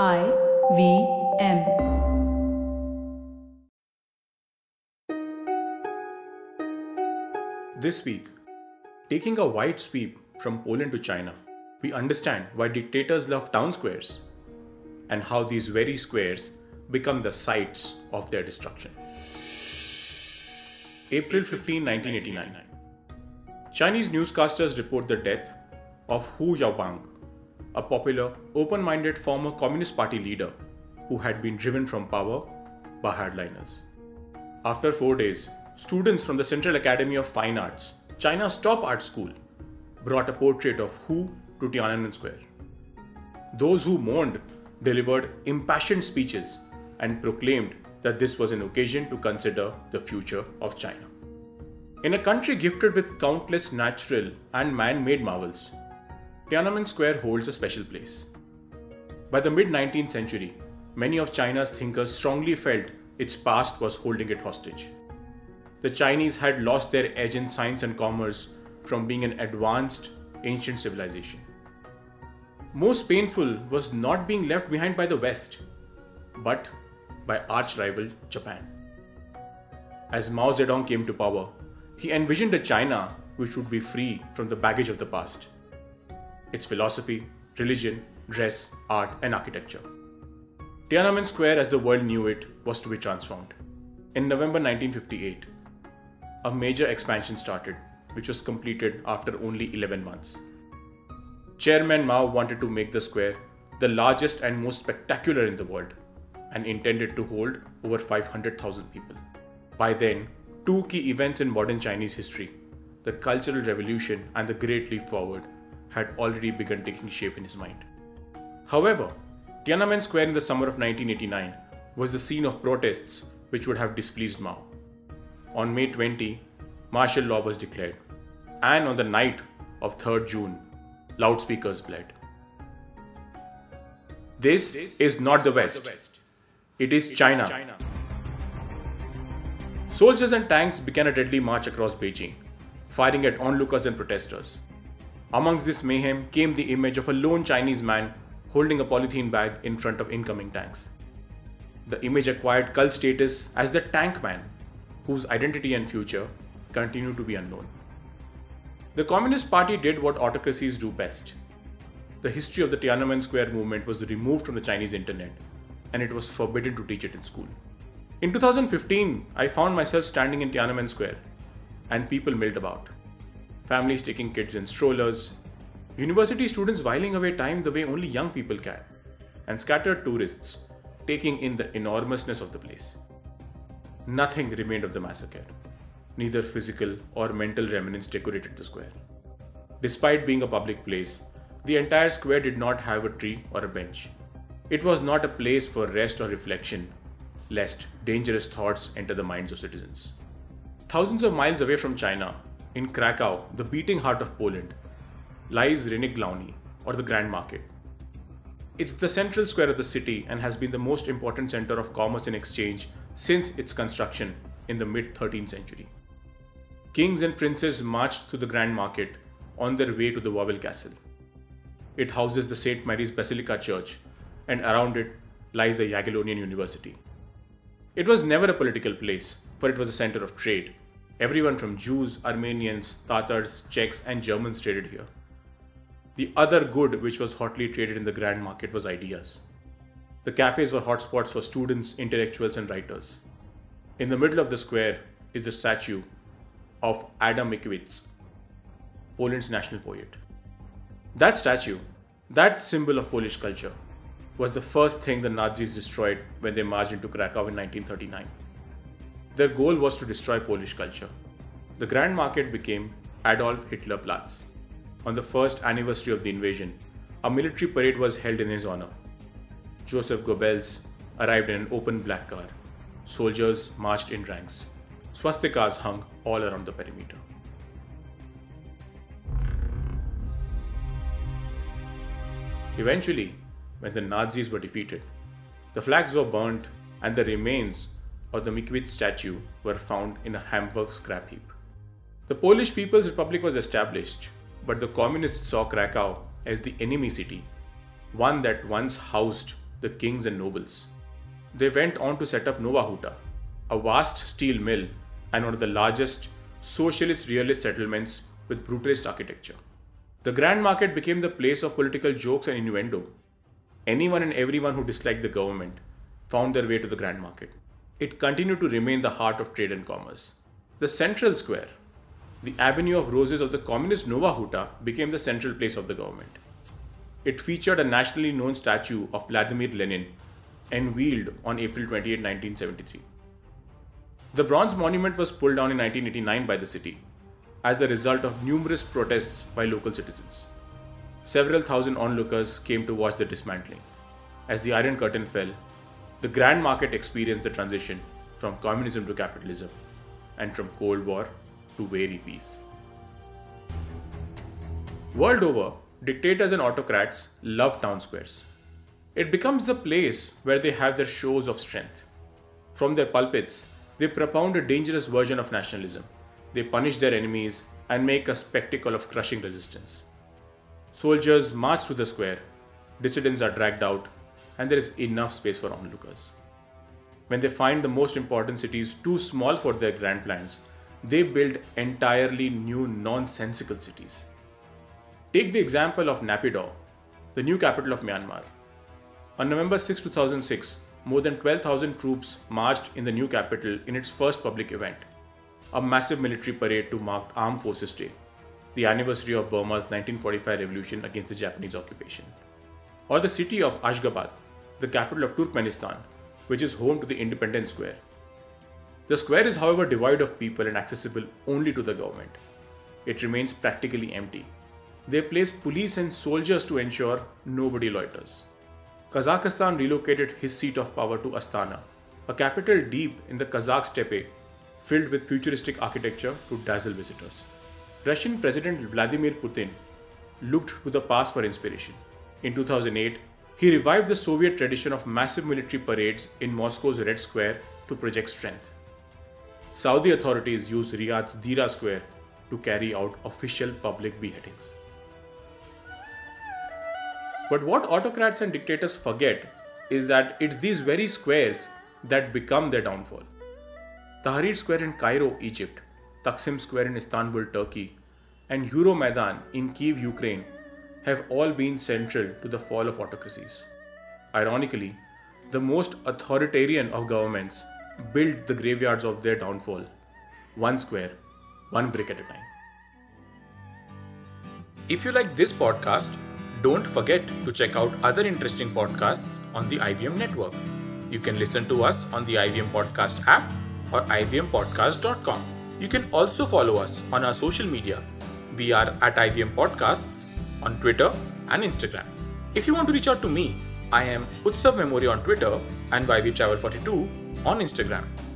I-V-M. This week, taking a wide sweep from Poland to China, we understand why dictators love town squares and how these very squares become the sites of their destruction. April 15, 1989. Chinese newscasters report the death of Hu Yaobang, a popular, open-minded former Communist Party leader who had been driven from power by hardliners. After 4 days, students from the Central Academy of Fine Arts, China's top art school, brought a portrait of Hu to Tiananmen Square. Those who mourned delivered impassioned speeches and proclaimed that this was an occasion to consider the future of China. In a country gifted with countless natural and man-made marvels, Tiananmen Square holds a special place. By the mid-19th century, many of China's thinkers strongly felt its past was holding it hostage. The Chinese had lost their edge in science and commerce from being an advanced, ancient civilization. Most painful was not being left behind by the West, but by arch-rival Japan. As Mao Zedong came to power, he envisioned a China which would be free from the baggage of the past: its philosophy, religion, dress, art, and architecture. Tiananmen Square, as the world knew it, was to be transformed. In November 1958, a major expansion started, which was completed after only 11 months. Chairman Mao wanted to make the square the largest and most spectacular in the world, and intended to hold over 500,000 people. By then, two key events in modern Chinese history, the Cultural Revolution and the Great Leap Forward, had already begun taking shape in his mind. However, Tiananmen Square in the summer of 1989 was the scene of protests which would have displeased Mao. On May 20, martial law was declared, and on the night of 3rd June, loudspeakers bled. This is not the West. It is China. Soldiers and tanks began a deadly march across Beijing, firing at onlookers and protesters. Amongst this mayhem came the image of a lone Chinese man holding a polythene bag in front of incoming tanks. The image acquired cult status as the Tank Man, whose identity and future continue to be unknown. The Communist Party did what autocracies do best. The history of the Tiananmen Square movement was removed from the Chinese internet, and it was forbidden to teach it in school. In 2015, I found myself standing in Tiananmen Square, and people milled about. Families taking kids in strollers, university students whiling away time the way only young people can, and scattered tourists taking in the enormousness of the place. Nothing remained of the massacre. Neither physical or mental remnants decorated the square. Despite being a public place, the entire square did not have a tree or a bench. It was not a place for rest or reflection, lest dangerous thoughts enter the minds of citizens. Thousands of miles away from China, in Krakow, the beating heart of Poland, lies Rynek Główny, or the Grand Market. It's the central square of the city and has been the most important center of commerce and exchange since its construction in the mid-13th century. Kings and princes marched through the Grand Market on their way to the Wawel Castle. It houses the St. Mary's Basilica Church, and around it lies the Jagiellonian University. It was never a political place, for it was a center of trade. Everyone from Jews, Armenians, Tatars, Czechs, and Germans traded here. The other good which was hotly traded in the Grand Market was ideas. The cafes were hotspots for students, intellectuals, and writers. In the middle of the square is the statue of Adam Mickiewicz, Poland's national poet. That statue, that symbol of Polish culture, was the first thing the Nazis destroyed when they marched into Krakow in 1939. Their goal was to destroy Polish culture. The Grand Market became Adolf Hitler Platz. On the first anniversary of the invasion, a military parade was held in his honor. Joseph Goebbels arrived in an open black car. Soldiers marched in ranks. Swastikas hung all around the perimeter. Eventually, when the Nazis were defeated, the flags were burnt and the remains of the Mickiewicz statue were found in a Hamburg scrap heap. The Polish People's Republic was established, but the Communists saw Krakow as the enemy city, one that once housed the kings and nobles. They went on to set up Nowa Huta, a vast steel mill and one of the largest socialist-realist settlements with brutalist architecture. The Grand Market became the place of political jokes and innuendo. Anyone and everyone who disliked the government found their way to the Grand Market. It continued to remain the heart of trade and commerce. The Central Square, the Avenue of Roses of the communist Nowa Huta, became the central place of the government. It featured a nationally known statue of Vladimir Lenin, unveiled on April 28, 1973. The bronze monument was pulled down in 1989 by the city, as a result of numerous protests by local citizens. Several thousand onlookers came to watch the dismantling. As the Iron Curtain fell, the Grand Market experienced the transition from communism to capitalism, and from Cold War to wary peace. World over, dictators and autocrats love town squares. It becomes the place where they have their shows of strength. From their pulpits, they propound a dangerous version of nationalism. They punish their enemies and make a spectacle of crushing resistance. Soldiers march through the square, dissidents are dragged out, and there is enough space for onlookers. When they find the most important cities too small for their grand plans, they build entirely new nonsensical cities. Take the example of Naypyidaw, the new capital of Myanmar. On November 6, 2006, more than 12,000 troops marched in the new capital in its first public event, a massive military parade to mark Armed Forces Day, the anniversary of Burma's 1945 revolution against the Japanese occupation. Or the city of Ashgabat, the capital of Turkmenistan, which is home to the Independence Square. The square is, however, devoid of people and accessible only to the government. It remains practically empty. They place police and soldiers to ensure nobody loiters. Kazakhstan relocated his seat of power to Astana, a capital deep in the Kazakh steppe, filled with futuristic architecture to dazzle visitors. Russian President Vladimir Putin looked to the past for inspiration. In 2008, he revived the Soviet tradition of massive military parades in Moscow's Red Square to project strength. Saudi authorities used Riyadh's Dira Square to carry out official public beheadings. But what autocrats and dictators forget is that it's these very squares that become their downfall. Tahrir Square in Cairo, Egypt, Taksim Square in Istanbul, Turkey, and Euromaidan in Kiev, Ukraine, have all been central to the fall of autocracies. Ironically, the most authoritarian of governments built the graveyards of their downfall, one square, one brick at a time. If you like this podcast, don't forget to check out other interesting podcasts on the I-V-M network. You can listen to us on the I-V-M Podcast app or ivmpodcast.com. You can also follow us on our social media. We are at I-V-M Podcasts on Twitter and Instagram. If you want to reach out to me, I am Utsav Memory on Twitter and YVTravel42 on Instagram.